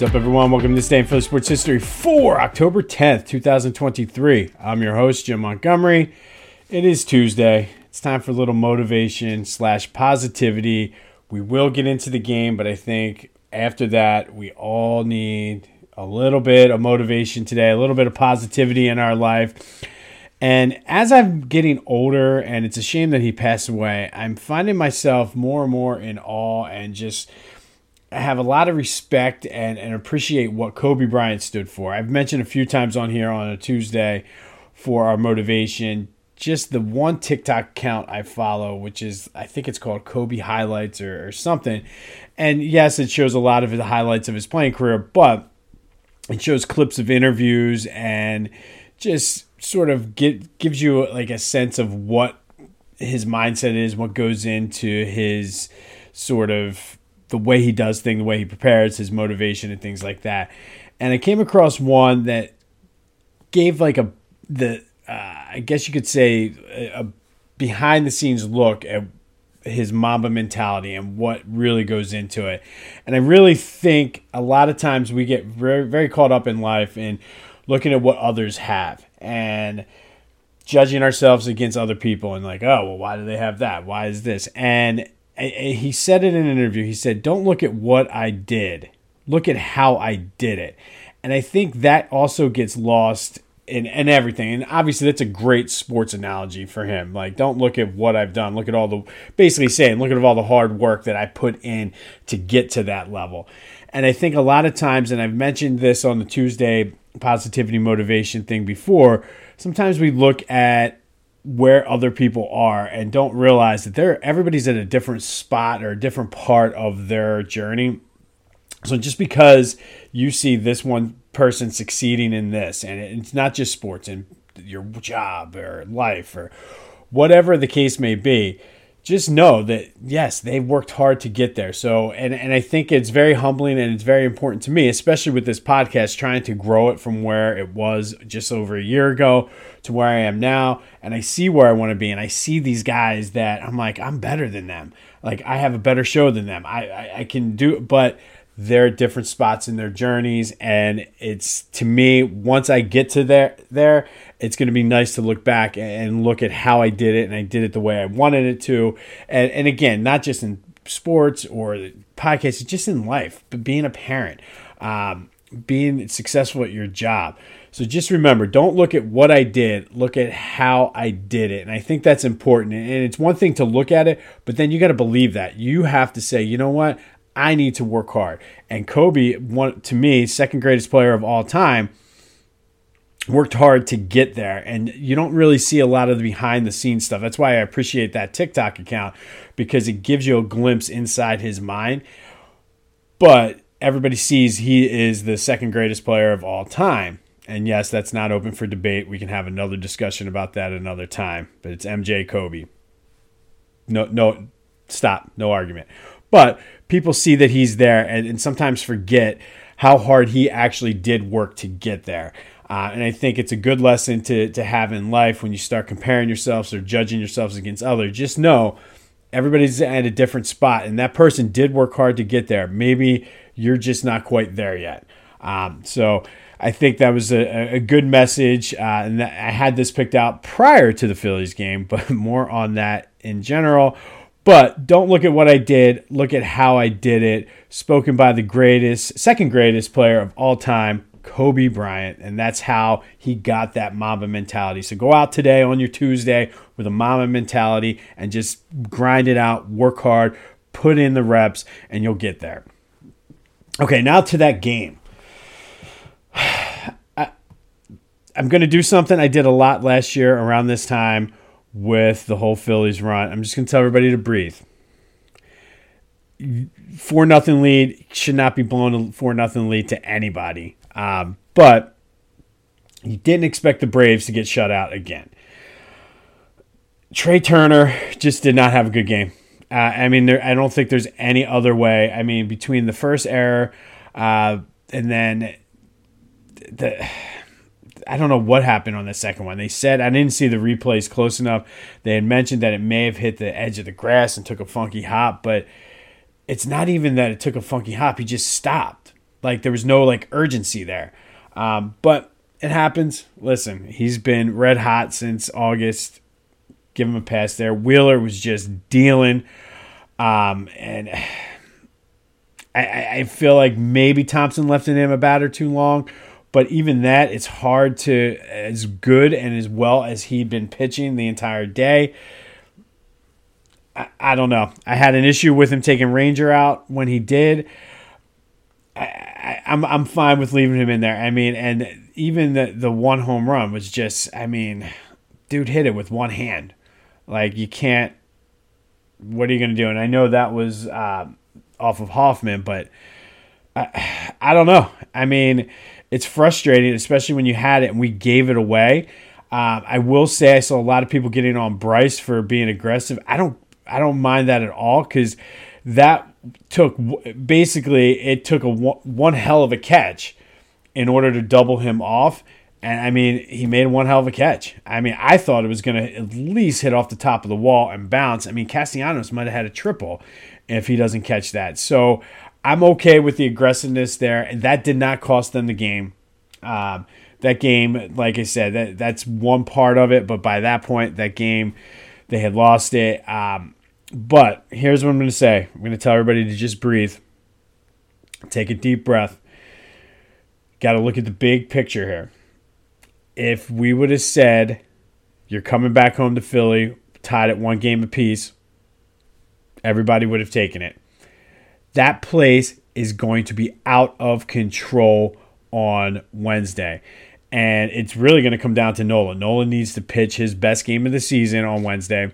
What's up, everyone? Welcome to This Day in Philly Sports History for October 10th, 2023. I'm your host, Jim Montgomery. It is Tuesday. It's time for a little motivation / positivity. We will get into the game, but I think after that, we all need a little bit of motivation today, a little bit of positivity in our life. And as I'm getting older, and it's a shame that he passed away, I'm finding myself more and more in awe and just have a lot of respect and appreciate what Kobe Bryant stood for. I've mentioned a few times on here on a Tuesday for our motivation, just the one TikTok account I follow, which is, I think it's called Kobe Highlights or something. And yes, it shows a lot of the highlights of his playing career, but it shows clips of interviews and just sort of gives you like a sense of what his mindset is, what goes into his sort of the way he does things, the way he prepares, his motivation and things like that. And I came across one that gave like I guess you could say a behind the scenes look at his Mamba mentality and what really goes into it. And I really think a lot of times we get very, very caught up in life and looking at what others have and judging ourselves against other people and like, oh, well, why do they have that? Why is this? And he said it in an interview. He said, don't look at what I did. Look at how I did it. And I think that also gets lost in everything. And obviously that's a great sports analogy for him. Like, don't look at what I've done. Look at all the, basically saying, look at all the hard work that I put in to get to that level. And I think a lot of times, and I've mentioned this on the Tuesday positivity motivation thing before, sometimes we look at where other people are and don't realize that everybody's at a different spot or a different part of their journey. So just because you see this one person succeeding in this, and it's not just sports and your job or life or whatever the case may be, just know that, yes, they worked hard to get there. So, and I think it's very humbling and it's very important to me, especially with this podcast, trying to grow it from where it was just over a year ago to where I am now. And I see where I want to be. And I see these guys that I'm like, I'm better than them. Like, I have a better show than them. I can do it, but they're at different spots in their journeys. And it's, to me, once I get to there, it's going to be nice to look back and look at how I did it. And I did it the way I wanted it to. And again, not just in sports or podcasts, just in life, but being a parent, being successful at your job. So just remember, don't look at what I did, look at how I did it. And I think that's important. And it's one thing to look at it, but then you got to believe that. You have to say, you know what? I need to work hard. And Kobe, to me, second greatest player of all time, worked hard to get there. And you don't really see a lot of the behind-the-scenes stuff. That's why I appreciate that TikTok account, because it gives you a glimpse inside his mind. But everybody sees he is the second greatest player of all time. And yes, that's not open for debate. We can have another discussion about that another time. But it's MJ, Kobe. No, stop. No argument. But people see that he's there and sometimes forget how hard he actually did work to get there. And I think it's a good lesson to have in life when you start comparing yourselves or judging yourselves against others. Just know everybody's at a different spot, and that person did work hard to get there. Maybe you're just not quite there yet. So I think that was a good message. And I had this picked out prior to the Phillies game, but more on that in general. But don't look at what I did. Look at how I did it. Spoken by the second greatest player of all time, Kobe Bryant. And that's how he got that Mamba mentality. So go out today on your Tuesday with a Mamba mentality and just grind it out, work hard, put in the reps, and you'll get there. Okay, now to that game. I'm going to do something I did a lot last year around this time with the whole Phillies run. I'm just going to tell everybody to breathe. 4-0 lead, should not be blown a 4-0 lead to anybody. But you didn't expect the Braves to get shut out again. Trey Turner just did not have a good game. I mean, I don't think there's any other way. I mean, between the first error and then I don't know what happened on the second one. They said, I didn't see the replays close enough. They had mentioned that it may have hit the edge of the grass and took a funky hop, but it's not even that it took a funky hop. He just stopped. Like, there was no, like, urgency there. But it happens. Listen, he's been red hot since August. Give him a pass there. Wheeler was just dealing. And I feel like maybe Thompson left in him a batter too long. But even that, it's hard to, as good and as well as he'd been pitching the entire day. I don't know. I had an issue with him taking Ranger out when he did. I'm fine with leaving him in there. I mean, and even the one home run was just, I mean, dude hit it with one hand. Like, you can't, what are you going to do? And I know that was off of Hoffman, but I don't know. I mean, it's frustrating, especially when you had it and we gave it away. I will say I saw a lot of people getting on Bryce for being aggressive. I don't mind that at all, because that took basically it took one hell of a catch in order to double him off. And, I mean, he made one hell of a catch. I mean, I thought it was going to at least hit off the top of the wall and bounce. I mean, Castellanos might have had a triple if he doesn't catch that. So I'm okay with the aggressiveness there, and that did not cost them the game. That game, like I said, that's one part of it, but by that point, that game, they had lost it. But here's what I'm going to say. I'm going to tell everybody to just breathe. Take a deep breath. Got to look at the big picture here. If we would have said, you're coming back home to Philly, tied at one game apiece, everybody would have taken it. That place is going to be out of control on Wednesday. And it's really going to come down to Nola. Nola needs to pitch his best game of the season on Wednesday.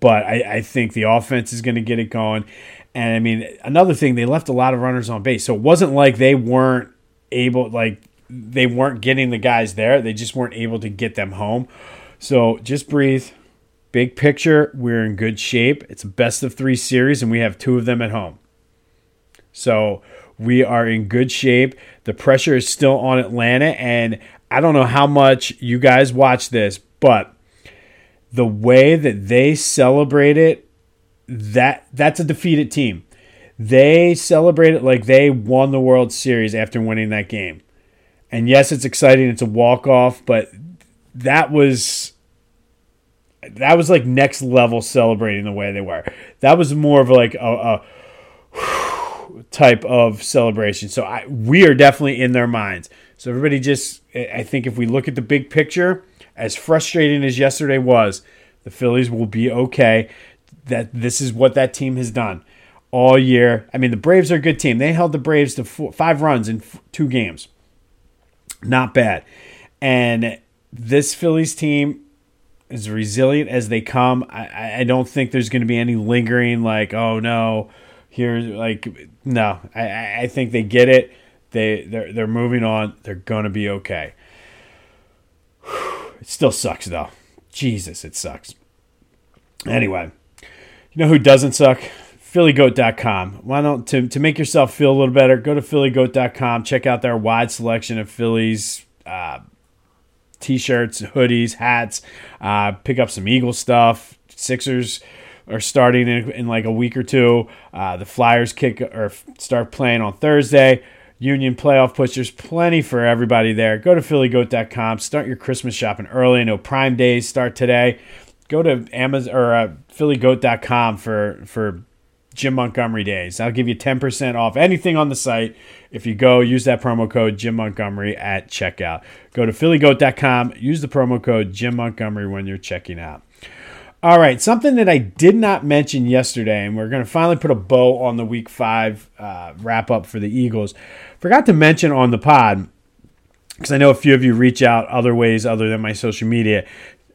But I think the offense is going to get it going. And, I mean, another thing, they left a lot of runners on base. So it wasn't like they weren't able, like, they weren't getting the guys there. They just weren't able to get them home. So just breathe. Big picture, we're in good shape. It's a best of three series, and we have two of them at home. So we are in good shape. The pressure is still on Atlanta, and I don't know how much you guys watch this, but the way that they celebrate it, that's a defeated team. They celebrate it like they won the World Series after winning that game. And yes, it's exciting. It's a walk-off, but that was like next level celebrating the way they were. That was more of like a type of celebration. So we are definitely in their minds. So everybody just, I think if we look at the big picture, as frustrating as yesterday was, the Phillies will be okay. That this is what that team has done all year. I mean, the Braves are a good team. They held the Braves to five runs in two games. Not bad. And this Phillies team is resilient as they come. I don't think there's going to be any lingering like, oh, no, here's like, no. I think they get it. They're moving on. They're going to be okay. It still sucks, though. Jesus, it sucks. Anyway, you know who doesn't suck? PhillyGoat.com. Why don't to make yourself feel a little better, go to PhillyGoat.com. Check out their wide selection of Phillies t-shirts, hoodies, hats. Pick up some Eagle stuff. Sixers are starting in like a week or two. The Flyers start playing on Thursday. Union playoff push. There's plenty for everybody there. Go to PhillyGoat.com. Start your Christmas shopping early. I know Prime Days start today. Go to Amazon or PhillyGoat.com for Jim Montgomery days. I'll give you 10% off anything on the site. If you go, use that promo code Jim Montgomery at checkout. Go to PhillyGoat.com. Use the promo code Jim Montgomery when you're checking out. All right, something that I did not mention yesterday, and we're going to finally put a bow on the Week 5 wrap-up for the Eagles. Forgot to mention on the pod, because I know a few of you reach out other ways other than my social media.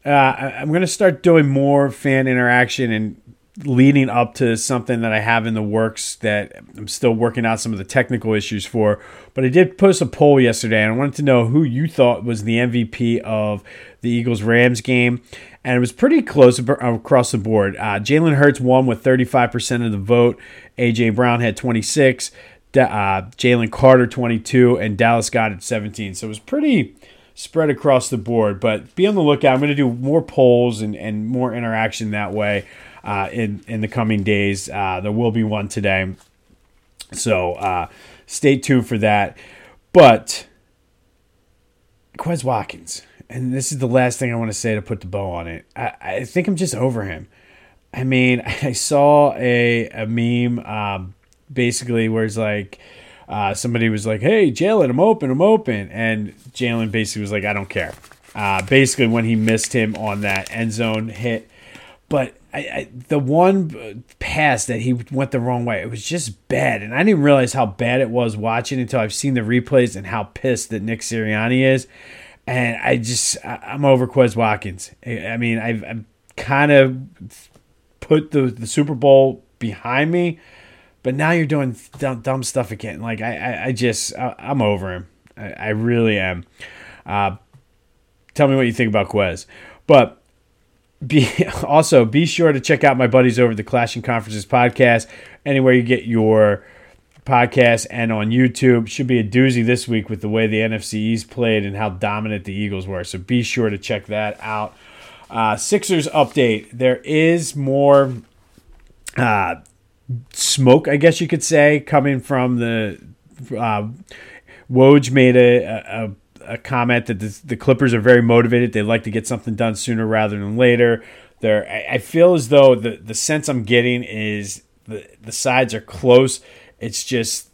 I'm going to start doing more fan interaction and leading up to something that I have in the works that I'm still working out some of the technical issues for. But I did post a poll yesterday, and I wanted to know who you thought was the MVP of the Eagles-Rams game. And it was pretty close across the board. Jalen Hurts won with 35% of the vote. A.J. Brown had 26%. Jalen Carter, 22%. And Dallas Goedert, 17%. So it was pretty spread across the board. But be on the lookout. I'm going to do more polls and more interaction that way. In the coming days. There will be one today. So stay tuned for that. But Quez Watkins, and this is the last thing I want to say to put the bow on it. I think I'm just over him. I mean, I saw a meme basically where it's like, somebody was like, hey, Jalen, I'm open. And Jalen basically was like, I don't care. Basically when he missed him on that end zone hit. But the one pass that he went the wrong way, it was just bad. And I didn't realize how bad it was watching until I've seen the replays and how pissed that Nick Sirianni is. And I'm over Quez Watkins. I mean, I've kind of put the Super Bowl behind me, but now you're doing dumb stuff again. Like, I'm over him. I really am. Tell me what you think about Quez. But be sure to check out my buddies over at the Clashing Conferences podcast, anywhere you get your podcast and on YouTube. Should be a doozy this week with the way the NFC East played and how dominant the Eagles were. So be sure to check that out. Sixers update. There is more smoke, I guess you could say, coming from the Woj made a comment that the Clippers are very motivated. They'd like to get something done sooner rather than later. I feel as though the sense I'm getting is the sides are close. It's just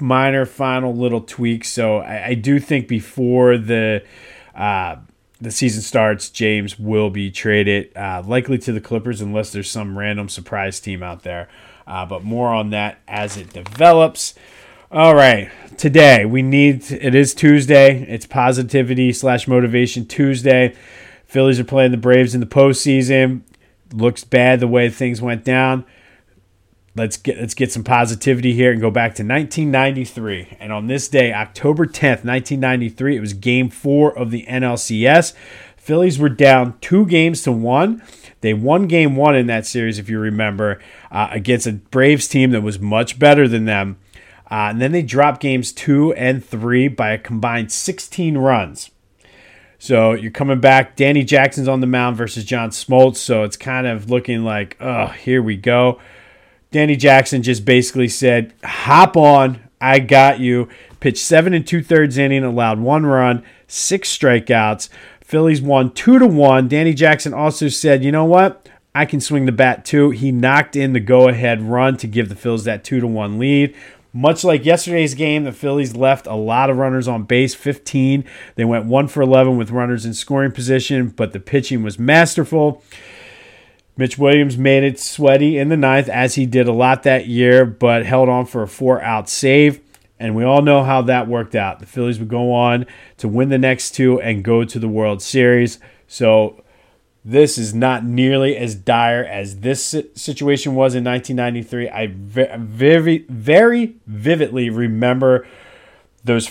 minor, final little tweaks. So I do think before the season starts, James will be traded, likely to the Clippers, unless there's some random surprise team out there. But more on that as it develops. All right, today it is Tuesday. It's Positivity/Motivation Tuesday. Phillies are playing the Braves in the postseason. Looks bad the way things went down. Let's get some positivity here and go back to 1993. And on this day, October 10th, 1993, it was Game 4 of the NLCS. Phillies were down 2-1. They won Game 1 in that series, if you remember, against a Braves team that was much better than them. And then they dropped Games 2 and 3 by a combined 16 runs. So you're coming back. Danny Jackson's on the mound versus John Smoltz. So it's kind of looking like, oh, here we go. Danny Jackson just basically said, hop on, I got you. Pitched 7 2/3 inning, allowed 1 run, 6 strikeouts. Phillies won 2-1. Danny Jackson also said, you know what? I can swing the bat too. He knocked in the go-ahead run to give the Phillies that 2-1 lead. Much like yesterday's game, the Phillies left a lot of runners on base, 15. They went 1 for 11 with runners in scoring position, but the pitching was masterful. Mitch Williams made it sweaty in the ninth, as he did a lot that year, but held on for a 4-out save. And we all know how that worked out. The Phillies would go on to win the next 2 and go to the World Series. So this is not nearly as dire as this situation was in 1993. I very, very vividly remember those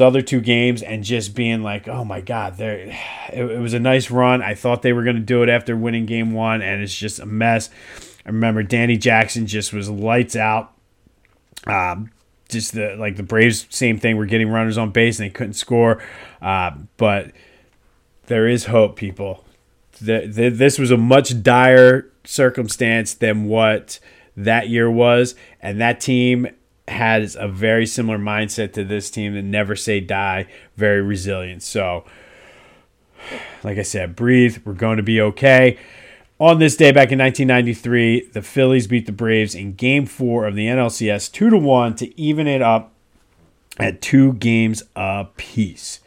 other 2 games, and just being like, oh my God, it was a nice run. I thought they were going to do it after winning Game 1, and it's just a mess. I remember Danny Jackson just was lights out. Just the Braves, same thing. We're getting runners on base, and they couldn't score. But there is hope, people. This was a much dire circumstance than what that year was, and that team has a very similar mindset to this team that never say die, very resilient. So, like I said, breathe. We're going to be okay. On this day back in 1993, the Phillies beat the Braves in Game 4 of the NLCS 2-1 to even it up at 2 games apiece.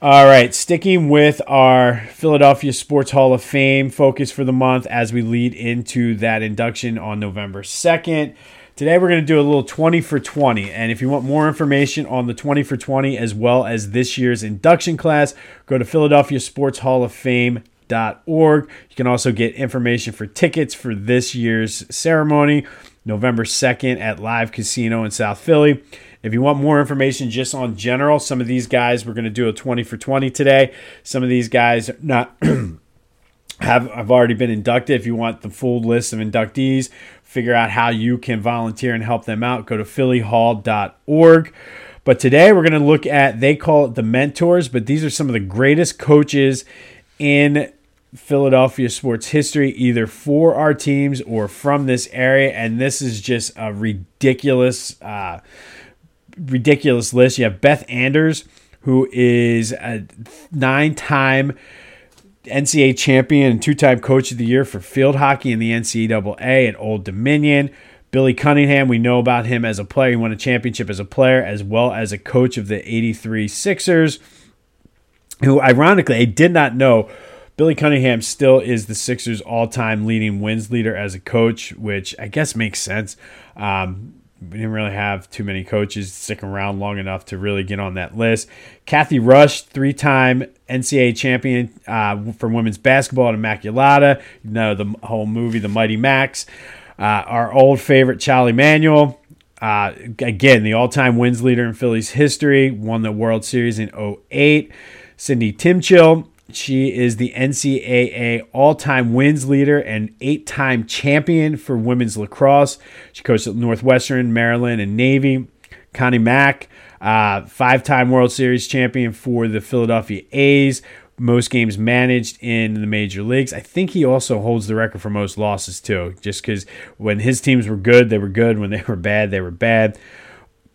All right, sticking with our Philadelphia Sports Hall of Fame focus for the month as we lead into that induction on November 2nd. Today we're going to do a little 20 for 20, and if you want more information on the 20 for 20 as well as this year's induction class, go to PhillySportsHallOfFame.org. You can also get information for tickets for this year's ceremony, November 2nd at Live Casino in South Philly. If you want more information just on general, some of these guys, we're going to do a 20 for 20 today. Some of these guys are not have already been inducted. If you want the full list of inductees, figure out how you can volunteer and help them out, go to PhillyHall.org. But today we're going to look at, they call it the mentors, but these are some of the greatest coaches in Philadelphia sports history, either for our teams or from this area. And this is just a ridiculous list. You have Beth Anders, who is a 9-time NCAA champion and 2-time coach of the year for field hockey in the NCAA at Old Dominion. Billy Cunningham, we know about him as a player. He won a championship as a player as well as a coach of the 83 Sixers, who ironically, I did not know Billy Cunningham still is the Sixers' all-time leading wins leader as a coach, which I guess makes sense. We didn't really have too many coaches sticking around long enough to really get on that list. Kathy Rush, 3-time NCAA champion for women's basketball at Immaculata. You know, the whole movie, The Mighty Max. Our old favorite, Charlie Manuel. Again, the all-time wins leader in Philly's history. Won the World Series in 2008. Cindy Timchill. She is the NCAA all-time wins leader and 8-time champion for women's lacrosse. She coached at Northwestern, Maryland, and Navy. Connie Mack, 5-time World Series champion for the Philadelphia A's. Most games managed in the major leagues. I think he also holds the record for most losses, too, just because when his teams were good, they were good. When they were bad, they were bad.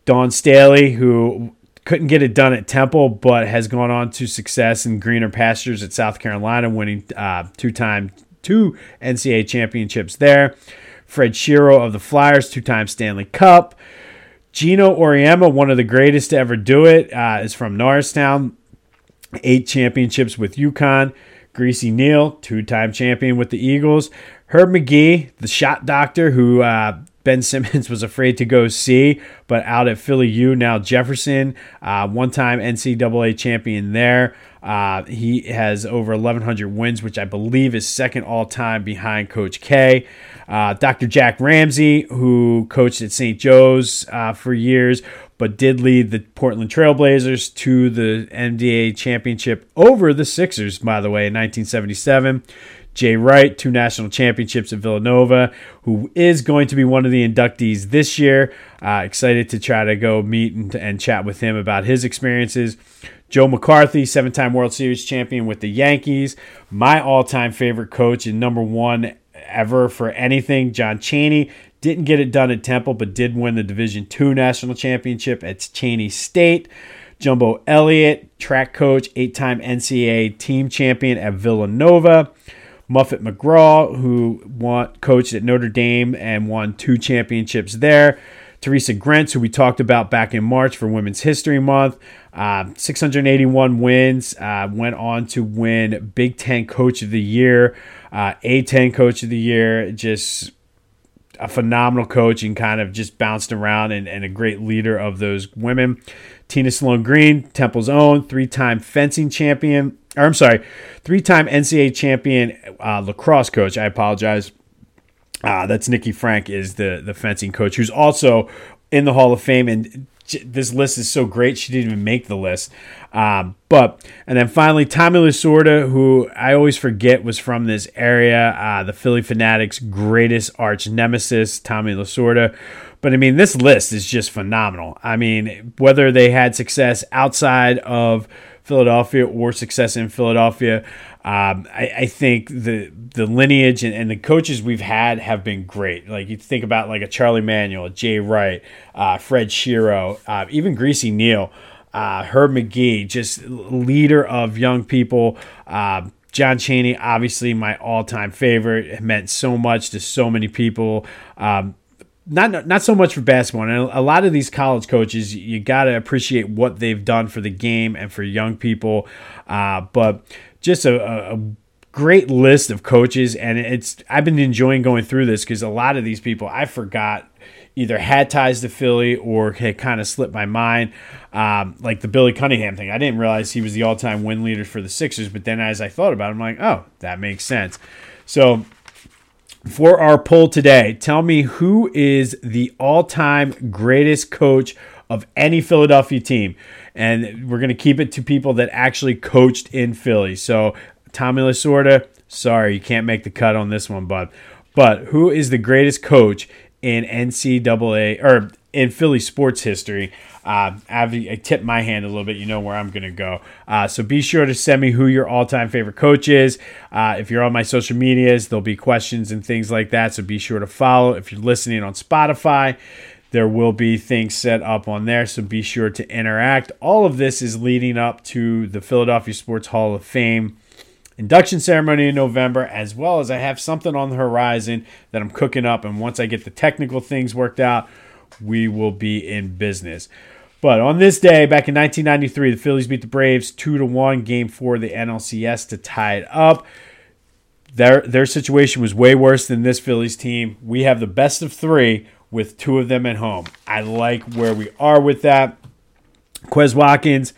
Dawn Staley, who couldn't get it done at Temple, but has gone on to success in greener pastures at South Carolina, winning two NCAA championships there. Fred Shiro of the Flyers, 2-time Stanley Cup. Gino Auriemma, one of the greatest to ever do it, is from Norristown, 8 championships with UConn. Greasy Neal, 2-time champion with the Eagles. Herb McGee, the shot doctor, who Ben Simmons was afraid to go see, but out at Philly U, now Jefferson, 1-time NCAA champion there. He has over 1,100 wins, which I believe is second all-time behind Coach K. Dr. Jack Ramsey, who coached at St. Joe's for years, but did lead the Portland Trailblazers to the NBA championship over the Sixers, by the way, in 1977. Jay Wright, 2 national championships at Villanova, who is going to be one of the inductees this year. Excited to try to go meet and chat with him about his experiences. Joe McCarthy, 7-time World Series champion with the Yankees. My all-time favorite coach and number one ever for anything, John Chaney. Didn't get it done at Temple, but did win the Division II national championship at Chaney State. Jumbo Elliott, track coach, 8-time NCAA team champion at Villanova. Muffet McGraw, who coached at Notre Dame and won 2 championships there. Teresa Grentz, who we talked about back in March for Women's History Month, 681 wins, went on to win Big Ten Coach of the Year, A10 Coach of the Year, just a phenomenal coach and kind of just bounced around and a great leader of those women. Tina Sloan Green, Temple's own, 3-time fencing champion. I'm sorry, 3-time NCAA champion lacrosse coach. I apologize. That's Nikki Frank is the fencing coach, who's also in the Hall of Fame. And this list is so great, she didn't even make the list. And then finally, Tommy Lasorda, who I always forget was from this area, the Philly Fanatics' greatest arch nemesis, Tommy Lasorda. But, I mean, this list is just phenomenal. I mean, whether they had success outside of Philadelphia or success in Philadelphia, I think the lineage and the coaches we've had have been great. Like, you think about like a Charlie Manuel, a Jay Wright, Fred Shiro, even Greasy Neal, Herb McGee, just leader of young people. John Chaney, obviously my all-time favorite. It meant so much to so many people. Not so much for basketball. And a lot of these college coaches, you got to appreciate what they've done for the game and for young people. But just a great list of coaches. And I've been enjoying going through this because a lot of these people I forgot either had ties to Philly or had kind of slipped my mind. Like the Billy Cunningham thing. I didn't realize he was the all-time win leader for the Sixers. But then as I thought about it, I'm like, oh, that makes sense. So for our poll today, tell me who is the all-time greatest coach of any Philadelphia team. And we're going to keep it to people that actually coached in Philly. So Tommy Lasorda, sorry, you can't make the cut on this one, bud. But who is the greatest coach in NCAA or in Philly sports history. I tipped my hand a little bit. You know where I'm going to go. So be sure to send me who your all-time favorite coach is. If you're on my social medias, there'll be questions and things like that. So be sure to follow. If you're listening on Spotify, there will be things set up on there. So be sure to interact. All of this is leading up to the Philadelphia Sports Hall of Fame induction ceremony in November, as well as I have something on the horizon that I'm cooking up. And once I get the technical things worked out, we will be in business. But on this day, back in 1993, the Phillies beat the Braves 2-1, Game 4 of the NLCS to tie it up. Their situation was way worse than this Phillies team. We have the best of three with two of them at home. I like where we are with that. Quez Watkins,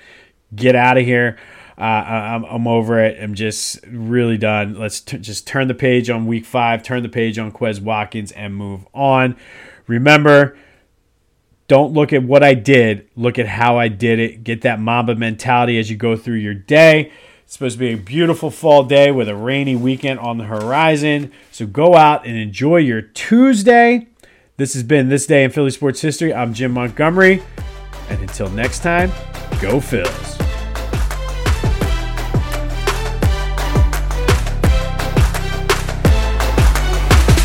get out of here. I'm over it. I'm just really done. Let's just turn the page on Week 5, turn the page on Quez Watkins, and move on. Remember, don't look at what I did. Look at how I did it. Get that Mamba mentality as you go through your day. It's supposed to be a beautiful fall day with a rainy weekend on the horizon. So go out and enjoy your Tuesday. This has been This Day in Philly Sports History. I'm Jim Montgomery. And until next time, go Phils.